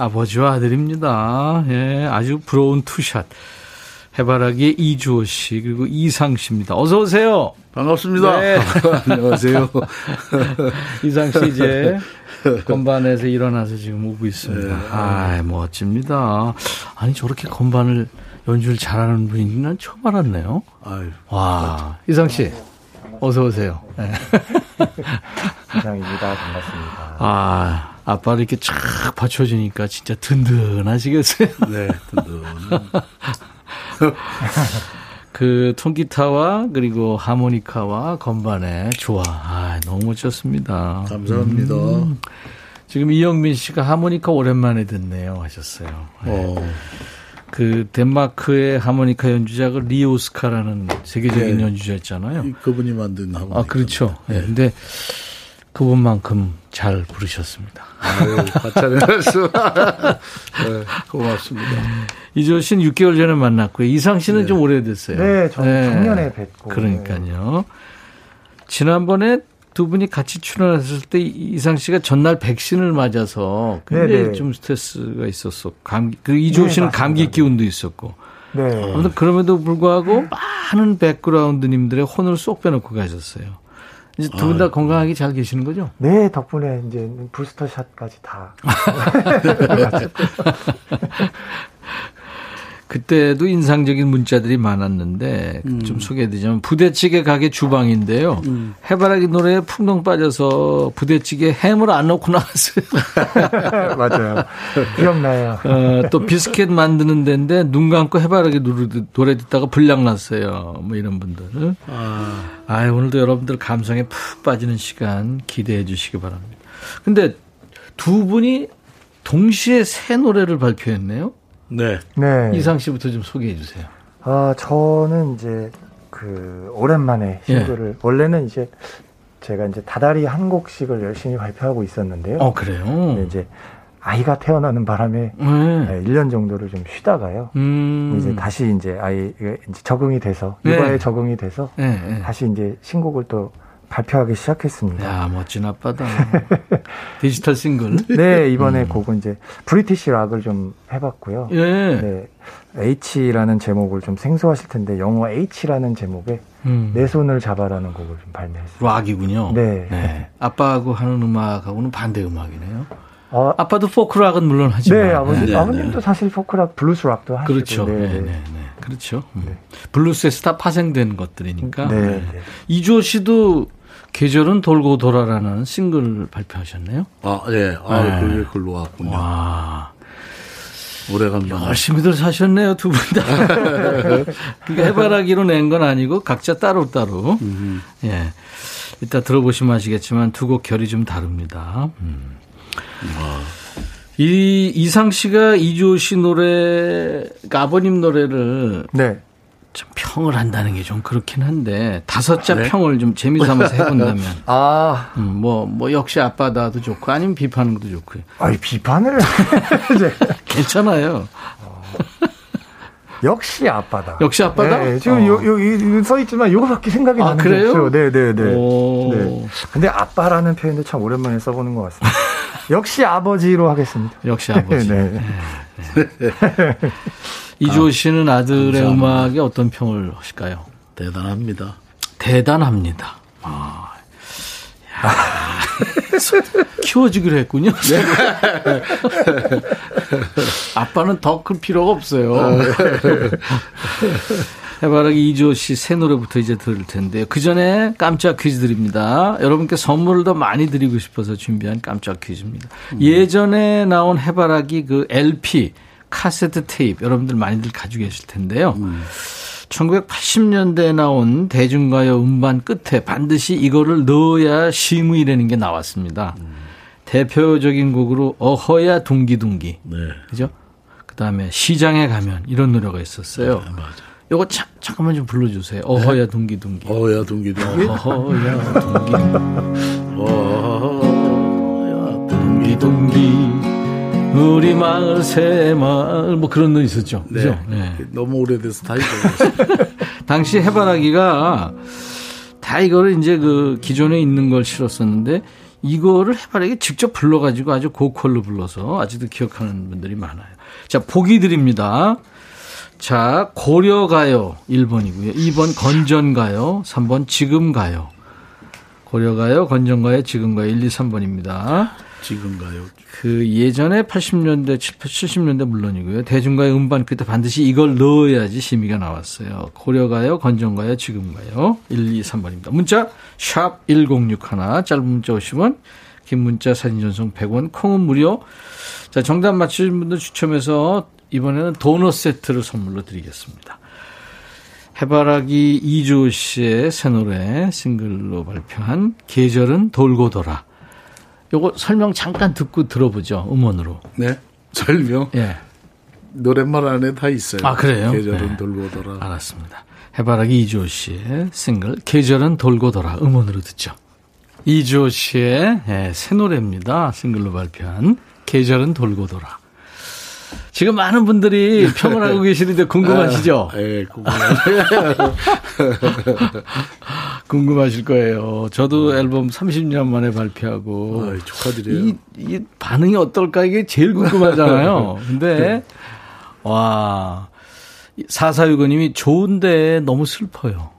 아버지와 아들입니다. 예, 아주 부러운 투샷. 해바라기의 이주호 씨 그리고 이상 씨입니다. 어서 오세요. 반갑습니다. 네. 안녕하세요. 이상 씨 이제 건반에서 일어나서 지금 오고 있습니다. 네. 아, 멋집니다. 아니 저렇게 건반을 연주를 잘하는 분인지는 처음 알았네요. 아유, 와, 이상 씨 어서 오세요. 네. 이상입니다. 반갑습니다. 아, 아빠를 이렇게 쫙 받쳐주니까 진짜 든든하시겠어요. 네, 든든. 그 통기타와 그리고 하모니카와 건반의 조화, 아, 너무 멋졌습니다. 감사합니다. 지금 이영민 씨가 하모니카 오랜만에 듣네요 하셨어요. 네. 그 덴마크의 하모니카 연주자가 리오스카라는 세계적인 네. 연주자였잖아요. 그분이 만든 하모니카. 아, 그렇죠. 그런데 네. 그분만큼 잘 부르셨습니다. 아유, 과찬이었어. 네, 고맙습니다. 이주호 씨는 6개월 전에 만났고요. 이상 씨는 네. 좀 오래됐어요. 네, 저는 네. 작년에 뵀고. 그러니까요. 지난번에 두 분이 같이 출연했을 때 이상 씨가 전날 백신을 맞아서 굉장히 네네. 좀 스트레스가 있었어. 감기, 그 이주호 씨는 네, 감기 기운도 있었고. 네. 아무튼 그럼에도 불구하고 많은 백그라운드님들의 혼을 쏙 빼놓고 가셨어요. 이제 두 분 다 건강하게 잘 계시는 거죠? 네, 덕분에 이제 부스터샷까지 다. 그때도 인상적인 문자들이 많았는데 좀 소개해드리자면 부대찌개 가게 주방인데요. 해바라기 노래에 풍덩 빠져서 부대찌개 햄을 안 넣고 나왔어요. 맞아요. 기억나요. 또 비스킷 만드는 데인데 눈 감고 해바라기 노래 듣다가 불량 났어요. 뭐 이런 분들. 아, 오늘도 여러분들 감성에 푹 빠지는 시간 기대해 주시기 바랍니다. 근데 두 분이 동시에 새 노래를 발표했네요. 네. 네. 이상 씨부터 좀 소개해 주세요. 아, 저는 이제 그 오랜만에 싱글을 예. 원래는 이제 제가 이제 다달이 한 곡씩을 열심히 발표하고 있었는데요. 어, 그래요. 근데 이제 아이가 태어나는 바람에 1년 정도를 좀 쉬다가요. 이제 다시 이제 아이가 이제 적응이 돼서 육아에 네. 적응이 돼서 네. 다시 이제 신곡을 또 발표하기 시작했습니다. 야, 멋진 아빠다. 디지털 싱글. 네, 이번에 곡은 이제 브리티시 락을 좀 해봤고요. 예. 네, H라는 제목을 좀 생소하실 텐데 영어 H라는 제목에 내 손을 잡아라는 곡을 좀 발매했습니다. 락이군요. 네. 네. 아빠하고 하는 음악하고는 반대 음악이네요. 아빠도 포크락은 물론 하지만. 네, 아버님도 네. 사실 포크락, 블루스락도 하시고. 그렇죠. 네, 네, 네. 그렇죠. 네. 블루스에서 다 파생된 것들이니까. 네, 네. 네. 이주호 씨도. 계절은 돌고 돌아라는 싱글을 발표하셨네요. 아, 예. 아, 네. 그게 글로 왔군요. 와. 오래간만에. 열심히들 사셨네요, 두 분 다. 그러니까 해바라기로 낸 건 아니고 각자 따로따로. 예. 이따 들어보시면 아시겠지만 두 곡 결이 좀 다릅니다. 이상 씨가 이주호 씨 노래, 그러니까 아버님 노래를. 네. 좀 평을 한다는 게 좀 그렇긴 한데 다섯 자 네? 평을 좀 재미삼아서 해본다면 아, 뭐 역시 아빠다도 좋고 아니면 비판하는 것도 좋고요. 아니 비판을 괜찮아요. 역시 아빠다. 역시 아빠다. 네, 지금 여기 써 있지만 요거밖에 생각이 나는 게 없어요. 네. 근데 아빠라는 표현도 참 오랜만에 써보는 것 같습니다. 역시 아버지로 하겠습니다. 역시 아버지. 네. 네. 이주호 씨는 아들의 감사합니다. 음악에 어떤 평을 하실까요? 대단합니다. 대단합니다. 아, 키워주기로 했군요. 네. 아빠는 더 큰 필요가 없어요. 해바라기 이주호 씨 새 노래부터 이제 들을 텐데요. 그 전에 깜짝 퀴즈 드립니다. 여러분께 선물을 더 많이 드리고 싶어서 준비한 깜짝 퀴즈입니다. 예전에 나온 해바라기 그 LP 카세트 테이프 여러분들 많이들 가지고 계실 텐데요. 1980년대에 나온 대중가요 음반 끝에 반드시 이거를 넣어야 심의라는 게 나왔습니다. 대표적인 곡으로 어허야 둥기둥기. 네. 그죠? 그다음에 시장에 가면 이런 노래가 있었어요. 네, 맞아. 요거 잠깐만 좀 불러 주세요. 어허야 둥기둥기. 네? 어허야 둥기둥기. 어허야 둥기둥기. 어허야 둥기둥기. 우리 마을 새 마을 뭐 그런 거 있었죠. 네. 그죠? 네. 너무 오래돼서 다 잊어버렸어요. 당시 해바라기가 다 이거를 이제 그 기존에 있는 걸 실었었는데 이거를 해바라기 직접 불러가지고 아주 고퀄로 불러서 아직도 기억하는 분들이 많아요. 자, 보기 드립니다. 자, 고려가요 1번이고요. 2번 건전가요. 3번 지금가요. 고려가요, 건전가요, 지금가요. 1, 2, 3번입니다. 지금가요. 그 예전에 80년대, 70년대 물론이고요. 대중가요 음반 그때 반드시 이걸 넣어야지 심의가 나왔어요. 고려가요, 건전가요, 지금가요. 1, 2, 3번입니다. 문자 샵 1061, 짧은 문자 50원, 긴 문자 사진 전송 100원, 콩은 무료. 자, 정답 맞추신 분들 추첨해서 이번에는 도넛 세트를 선물로 드리겠습니다. 해바라기 이주호 씨의 새 노래 싱글로 발표한 계절은 돌고 돌아. 요거 설명 잠깐 듣고 들어보죠. 음원으로. 네. 설명? 예. 노랫말 안에 다 있어요. 아, 그래요? 계절은 네. 돌고 돌아. 알았습니다. 해바라기 이주호 씨의 싱글 계절은 돌고 돌아 음원으로 듣죠. 이주호 씨의 새 노래입니다. 싱글로 발표한 계절은 돌고 돌아. 지금 많은 분들이 평을 하고 계시는데 궁금하시죠? 예, 궁금하죠. 궁금하실 거예요. 저도 앨범 30년 만에 발표하고. 아, 축하드려요. 이 반응이 어떨까 이게 제일 궁금하잖아요. 근데 와, 4465님이 좋은데 너무 슬퍼요.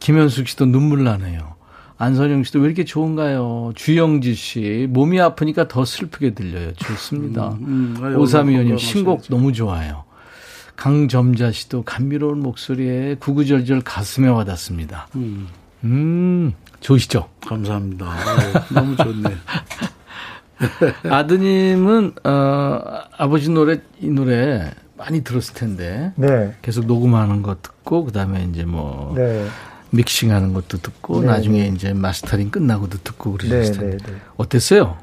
김현숙 씨도 눈물 나네요. 안선영 씨도 왜 이렇게 좋은가요? 주영지 씨, 몸이 아프니까 더 슬프게 들려요. 좋습니다. 오삼이원님, 신곡 너무 좋아요. 강점자 씨도 감미로운 목소리에 구구절절 가슴에 와닿습니다. 좋으시죠? 감사합니다. 아유, 너무 좋네. 아드님은, 아버지 노래, 이 노래 많이 들었을 텐데. 네. 계속 녹음하는 거 듣고, 그 다음에 이제 뭐. 네. 믹싱하는 것도 듣고 네네. 나중에 이제 마스터링 끝나고도 듣고 그러셨을 텐데 네네. 어땠어요?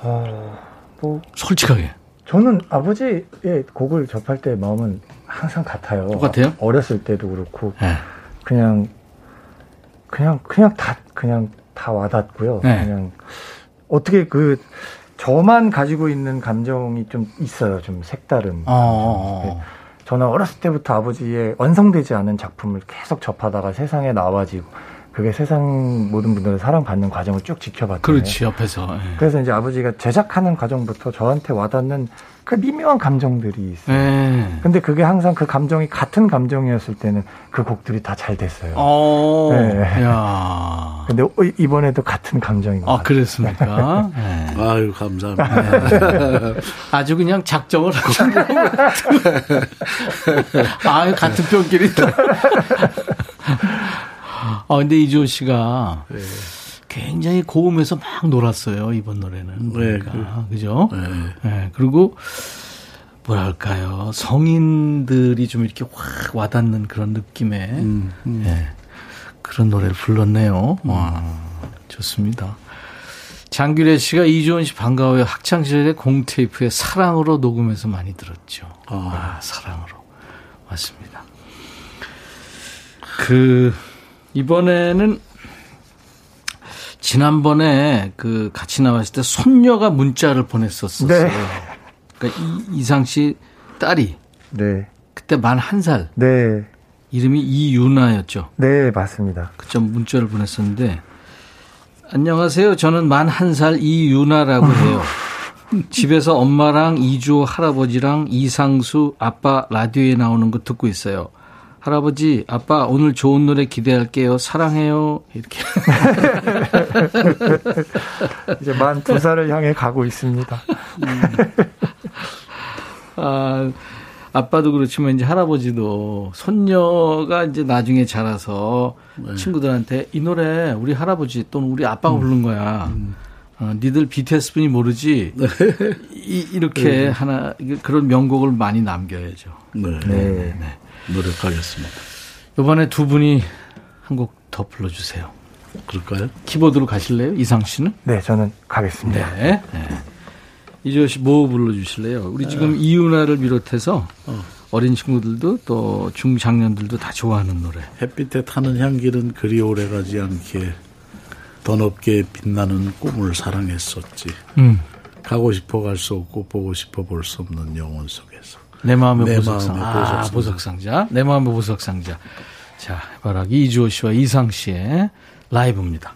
아, 뭐 솔직하게 저는 아버지의 곡을 접할 때 마음은 항상 같아요. 똑같아요? 어렸을 때도 그렇고 네. 그냥 다 와닿고요. 네. 그냥 어떻게 그 저만 가지고 있는 감정이 좀 있어요. 좀 색다른. 저는 어렸을 때부터 아버지의 완성되지 않은 작품을 계속 접하다가 세상에 나와지고 그게 세상 모든 분들의 사랑받는 과정을 쭉 지켜봤잖아요. 그렇지, 옆에서. 예. 그래서 이제 아버지가 제작하는 과정부터 저한테 와닿는 그 미묘한 감정들이 있어요. 예. 근데 그게 항상 그 감정이 같은 감정이었을 때는 그 곡들이 다 잘 됐어요. 예. 야. 근데 이번에도 같은 감정인 것 같아요. 아, 그랬습니까? 예. 아유, 감사합니다. 예. 아주 그냥 작정을 하신 것 같아요. 아유, 같은 뿅끼리 있다. 근데 이주호 씨가 네. 굉장히 고음에서 막 놀았어요, 이번 노래는. 그러니까. 네. 그죠? 네. 네. 그리고, 뭐랄까요. 성인들이 좀 이렇게 확 와닿는 그런 느낌의 네. 그런 노래를 불렀네요. 와, 좋습니다. 장규래 씨가 이주원 씨 반가워요. 학창시절에 공테이프에 사랑으로 녹음해서 많이 들었죠. 아, 사랑으로. 맞습니다. 이번에는 지난번에 그 같이 나왔을 때 손녀가 문자를 보냈었어요. 네. 그러니까 이상 씨 딸이 네. 그때 만 1살. 네. 이름이 이유나였죠. 네, 맞습니다. 그때 문자를 보냈었는데 안녕하세요. 저는 만 1살 이유나라고 해요. 집에서 엄마랑 이주호 할아버지랑 이상수 아빠 라디오에 나오는 거 듣고 있어요. 할아버지, 아빠 오늘 좋은 노래 기대할게요. 사랑해요. 이렇게. 이제 만 2살을 향해 가고 있습니다. 아빠도 그렇지만 이제 할아버지도 손녀가 이제 나중에 자라서 네. 친구들한테 이 노래 우리 할아버지 또는 우리 아빠가 부른 거야. 니들 BTS 분이 모르지. 네. 이렇게 네. 하나 그런 명곡을 많이 남겨야죠. 네. 네. 네. 노력하겠습니다. 이번에 두 분이 한 곡 더 불러주세요. 그럴까요? 키보드로 가실래요? 이상 씨는? 네, 저는 가겠습니다. 네. 네. 이주호 씨 뭐 불러주실래요? 우리 지금 이윤아를 비롯해서 어린 친구들도 또 중장년들도 다 좋아하는 노래. 햇빛에 타는 향기는 그리 오래 가지 않게 더 높게 빛나는 꿈을 사랑했었지. 가고 싶어 갈 수 없고 보고 싶어 볼 수 없는 영혼 속에서. 내 마음의 보석상자. 내 마음의 보석상자. 자, 해바라기 이주호 씨와 이상 씨의 라이브입니다.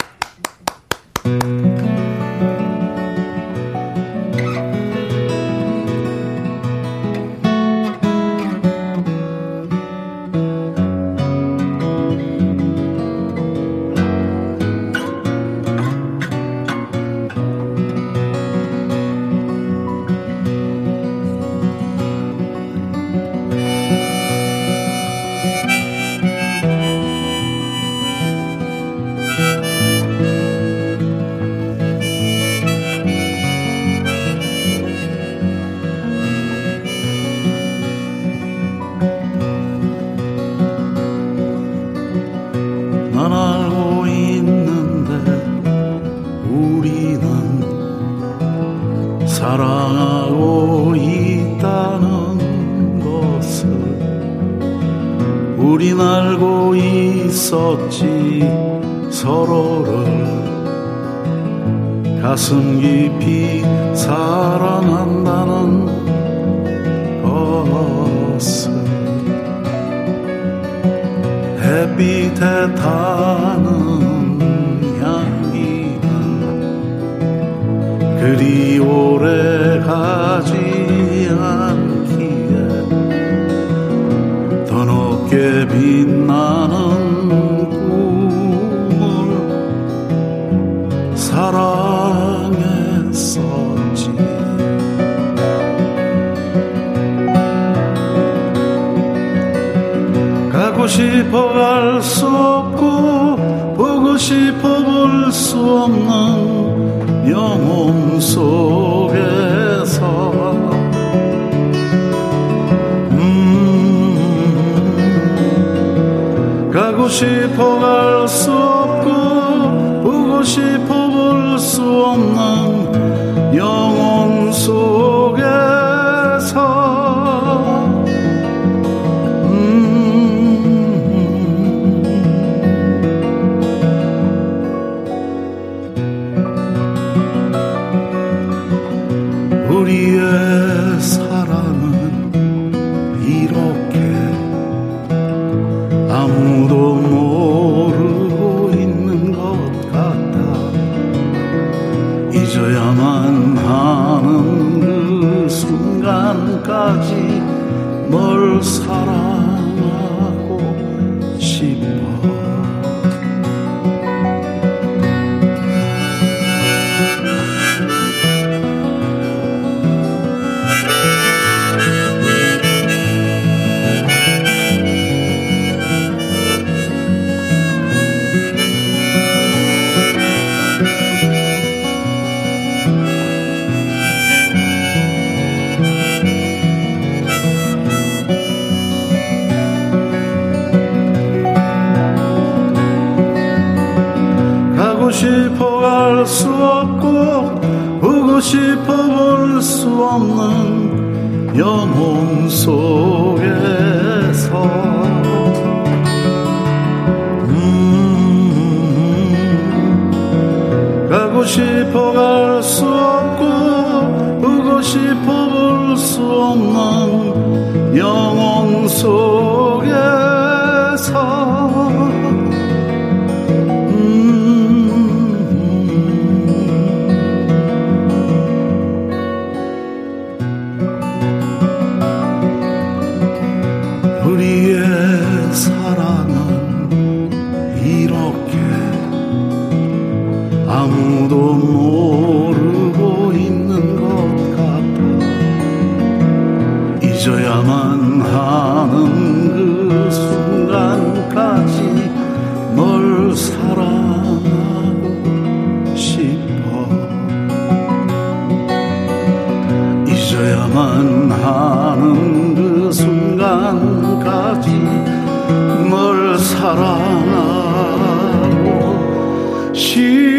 사랑하고 있다는 것을 우린 알고 있었지. 서로를 가슴 깊이 사랑한다는 것을 햇빛에 타는 향기는 그리 오래 가지 않기에 더 높게 빛나는 꿈을 사랑했었지. 가고 싶어 갈 수 없고 보고 싶어 볼 수 없는 영혼 속에서 가고 싶어 갈 수 없고 보고 싶어 볼 수 없는 영혼 속에서 우리의 사랑은 이렇게 아무도 모르고 있는 것 같다. 잊어야만 하는 그 순간까지 널 사랑하고 싶어. 영혼 속에서 가고 싶어 갈 수 없고 보고 싶어 볼 수 없는 영혼 속에서 사랑하고 싶어.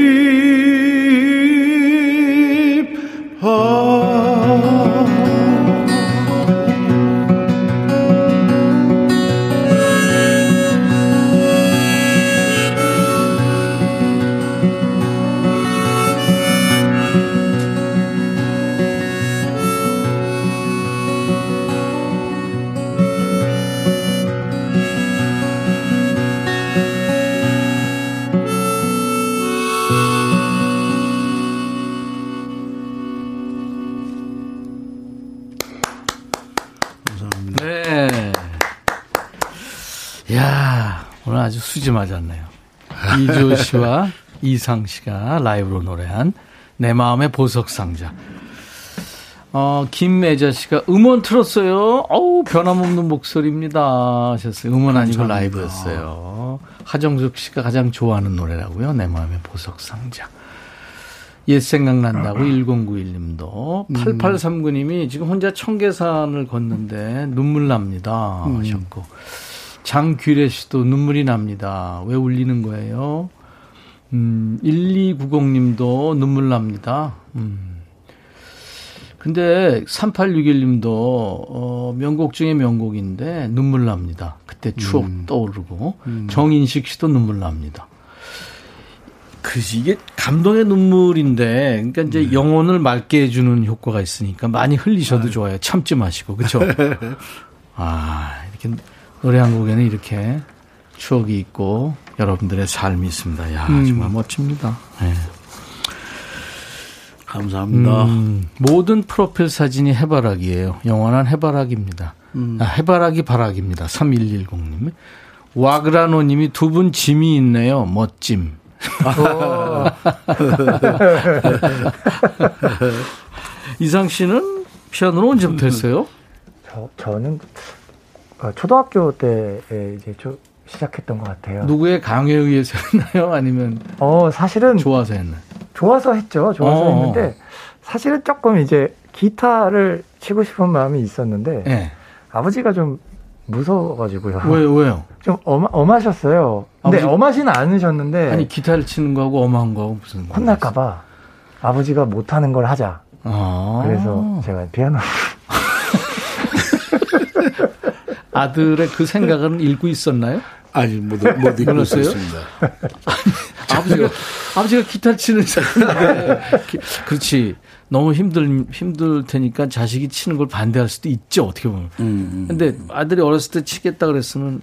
아주 수지 맞았네요. 이주호 씨와 이상 씨가 라이브로 노래한 내 마음의 보석상자. 김애자 씨가 음원 틀었어요. 어우, 변함없는 목소리입니다 하셨어요. 음원 아니고 라이브였어요. 하정숙 씨가 가장 좋아하는 노래라고요. 내 마음의 보석상자. 옛 생각난다고 1091님도 8839님이 지금 혼자 청계산을 걷는데 눈물 납니다 하셨고 장규래 씨도 눈물이 납니다. 왜 울리는 거예요? 1290님도 눈물 납니다. 근데 3861님도 명곡 중에 명곡인데 눈물 납니다. 그때 추억 떠오르고 정인식 씨도 눈물 납니다. 그지, 이게 감동의 눈물인데, 그러니까 이제 영혼을 맑게 해주는 효과가 있으니까 많이 흘리셔도 좋아요. 참지 마시고, 그렇죠? 아, 이렇게 노래 한 곡에는 이렇게 추억이 있고 여러분들의 삶이 있습니다. 야, 정말 멋집니다. 네. 감사합니다. 모든 프로필 사진이 해바라기예요. 영원한 해바라기입니다. 해바라기 바라기입니다. 3110님. 와그라노님이 두 분 짐이 있네요. 멋짐. 이상 씨는 피아노는 언제부터 했어요? 저는 초등학교 때 이제 시작했던 것 같아요. 누구의 강요에 의해서 했나요? 아니면 사실은 좋아서 했나요? 좋아서 했죠. 좋아서 했는데 사실은 조금 이제 기타를 치고 싶은 마음이 있었는데 네. 아버지가 좀 무서워가지고요. 왜요? 좀 엄하셨어요. 근데 엄하진 않으셨는데. 아니, 기타를 치는 거하고 엄한 거하고 무슨. 혼날까봐 아버지가 못하는 걸 하자. 그래서 제가 피아노. 아들의 그 생각은 읽고 있었나요? 아니, 못 읽고 있었습니다. 아버지가 기타 치는 사람인데. 그렇지. 너무 힘들 테니까 자식이 치는 걸 반대할 수도 있죠, 어떻게 보면. 근데 아들이 어렸을 때 치겠다 그랬으면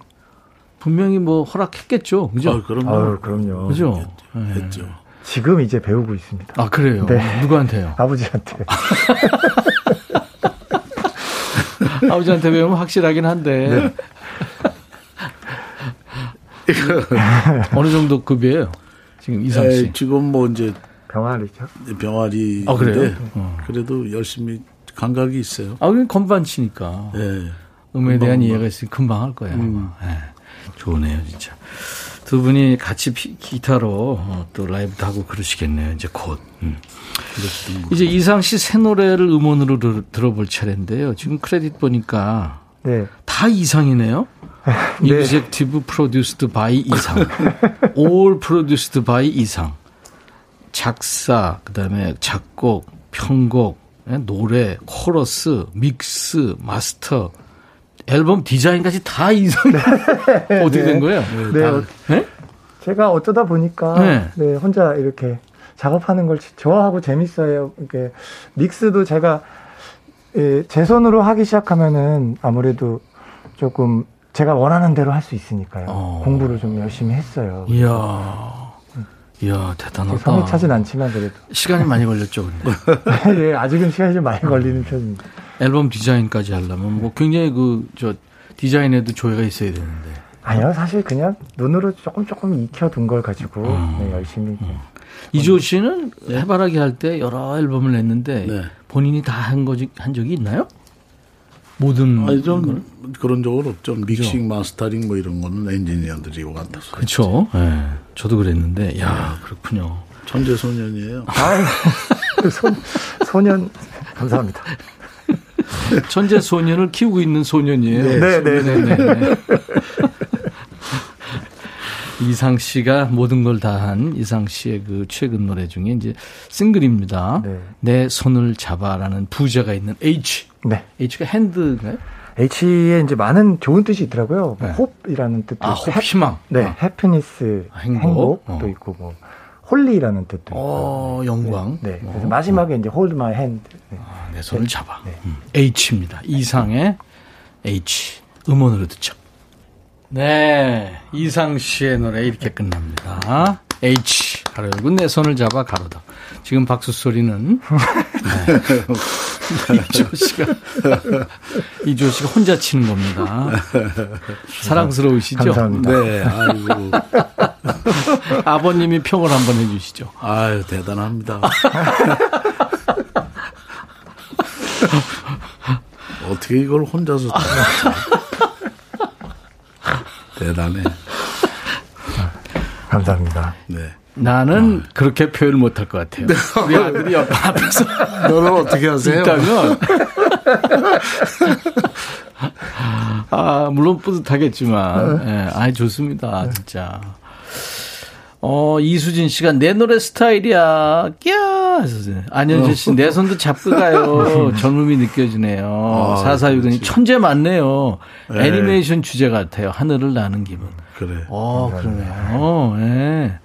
분명히 허락했겠죠. 그죠? 그럼요. 그죠? 했죠. 네. 지금 이제 배우고 있습니다. 아, 그래요? 네. 누구한테요? 아버지한테. 아버지한테 배우면 확실하긴 한데. 네. 어느 정도 급이에요? 지금 이상 씨. 지금 이제. 병아리죠? 병아리인데 그래요? 그래도 열심히 감각이 있어요. 그럼 건반 치니까 음에 대한 이해가 있으니 금방 할 거예요. 좋네요, 진짜. 두 분이 같이 기타로 또 라이브도 하고 그러시겠네요, 이제 곧. 이제 이상 씨 새 노래를 음원으로 들어볼 차례인데요. 지금 크레딧 보니까 다 이상이네요. Executive Produced by 이상, All Produced by 이상. 작사, 그다음에 작곡, 편곡, 노래, 코러스, 믹스, 마스터, 앨범 디자인까지 다 이상. 어떻게 된 거예요? 네? 제가 어쩌다 보니까 혼자 이렇게 작업하는 걸 좋아하고 재밌어요. 이렇게 믹스도 제가 제 손으로 하기 시작하면은 아무래도 조금 제가 원하는 대로 할 수 있으니까요. 공부를 좀 열심히 했어요. 이야, 대단하다. 성이 차진 않지만 그래도. 시간이 많이 걸렸죠, 근데. 네, 아직은 시간이 좀 많이 걸리는 편입니다. 앨범 디자인까지 하려면 굉장히 디자인에도 조예가 있어야 되는데. 아니요, 사실 그냥 눈으로 조금 익혀둔 걸 가지고 열심히. 이주호 씨는 해바라기 할 때 여러 앨범을 냈는데 본인이 다 한 적이 있나요? 모든. 아니, 좀 그런 적은 없죠. 믹싱, 마스터링 이런 거는 엔지니어들이 이거 같아서. 그렇죠. 네. 저도 그랬는데, 야, 그렇군요. 천재 소년이에요. 소년 감사합니다. 천재 소년을 키우고 있는 소년이에요. 네. 이상 씨가 모든 걸 다 한 이상 씨의 최근 노래 중에 이제 싱글입니다. 내 손을 잡아라는 부제가 있는 H. H가 핸드인가요? H에 이제 많은 좋은 뜻이 있더라고요. 호프이라는 뜻도 있고, 희망. 해피니스, 행복도 있고, 홀리라는 뜻도 있고, 영광. 그래서 마지막에 이제 hold my hand. 내 손을 잡아. H입니다. 이상의 H. 음원으로 듣죠. 네, 이상 씨의 노래 이렇게 끝납니다. H 가로 열고 내 손을 잡아 가로 닫아. 지금 박수 소리는 이주호 씨가 혼자 치는 겁니다. 사랑스러우시죠? 감사합니다. 아이고. 아버님이 평을 한번 해주시죠. 아유, 대단합니다. 어떻게 이걸 혼자서 대단해. 감사합니다. 나는 그렇게 표현을 못할 것 같아요. 우리 아들이 옆에 앞에서. 너는 어떻게 하세요? 있다면. 물론 뿌듯하겠지만. 좋습니다. 진짜. 이수진 씨가 내 노래 스타일이야. 꺄! 하셨어요. 안현주 씨, 내 손도 잡고 가요. 젊음이 느껴지네요. 4460님, 천재 맞네요. 네. 애니메이션 주제 같아요. 하늘을 나는 기분. 그래. 그러네요. 네.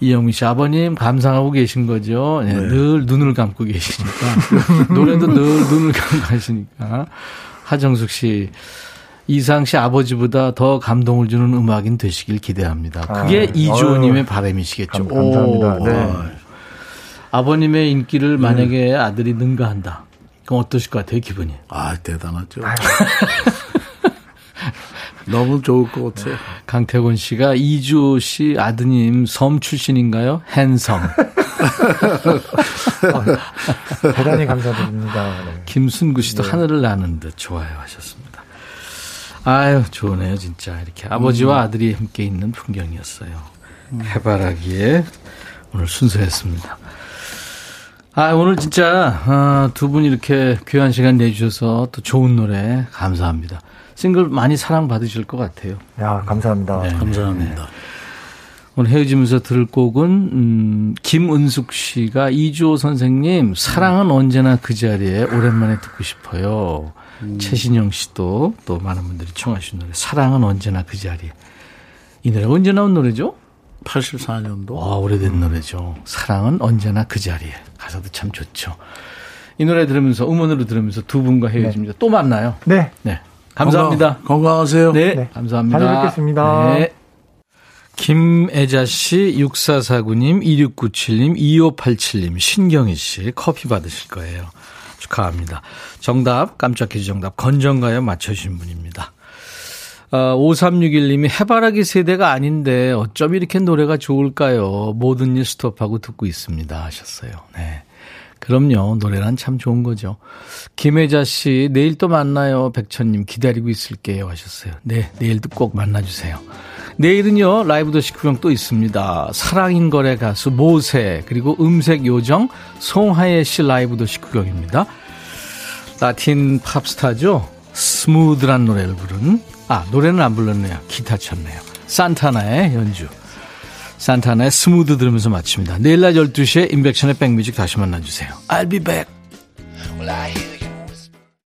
이영희 씨, 아버님 감상하고 계신 거죠. 네. 늘 눈을 감고 계시니까. 노래도 늘 눈을 감고 가시니까. 하정숙 씨, 이상 씨 아버지보다 더 감동을 주는 음악인 되시길 기대합니다. 그게 이주호님의 바람이시겠죠. 감사합니다. 네. 아버님의 인기를 만약에 아들이 능가한다. 그럼 어떠실 것 같아요, 기분이? 아, 대단하죠. 너무 좋을 것 같아요. 강태곤 씨가 이주호 씨 아드님 섬 출신인가요? 헨성. 대단히 감사드립니다. 네. 김순구 씨도 하늘을 나는 듯 좋아요 하셨습니다. 아유, 좋네요, 진짜. 이렇게 아버지와 아들이 함께 있는 풍경이었어요. 해바라기에 오늘 순서였습니다. 아, 오늘 진짜 두 분 이렇게 귀한 시간 내주셔서 또 좋은 노래 감사합니다. 싱글 많이 사랑받으실 것 같아요. 야, 감사합니다. 네, 감사합니다. 네. 오늘 헤어지면서 들을 곡은 김은숙 씨가 이주호 선생님 사랑은 언제나 그 자리에 오랜만에 듣고 싶어요. 최신영 씨도 또 많은 분들이 청하신 노래 사랑은 언제나 그 자리에. 이 노래 언제 나온 노래죠? 84년도. 와, 오래된 노래죠. 사랑은 언제나 그 자리에. 가사도 참 좋죠. 이 노래 들으면서 음원으로 들으면서 두 분과 헤어집니다. 네. 또 만나요. 네. 네. 감사합니다. 건강하세요. 네. 네. 감사합니다. 잘 뵙겠습니다. 네. 김애자 씨, 6449님, 2697님, 2587님, 신경희 씨 커피 받으실 거예요. 축하합니다. 정답, 깜짝 퀴즈 정답 건전가요 맞춰주신 분입니다. 5361님이 해바라기 세대가 아닌데 어쩜 이렇게 노래가 좋을까요? 모든 일 스톱하고 듣고 있습니다 하셨어요. 네. 그럼요. 노래란 참 좋은 거죠. 김혜자 씨, 내일 또 만나요. 백천님 기다리고 있을게요 하셨어요. 네, 내일도 꼭 만나주세요. 내일은요. 라이브 도시 구경 또 있습니다. 사랑인 거래 가수 모세 그리고 음색 요정 송하예 씨 라이브 도시 구경입니다. 라틴 팝스타죠. 스무드란 노래를 부른 노래는 안 불렀네요. 기타 쳤네요. 산타나의 연주. 산타나의 스무드 들으면서 마칩니다. 내일 낮 12시에 임백천의 백뮤직 다시 만나주세요. I'll be back.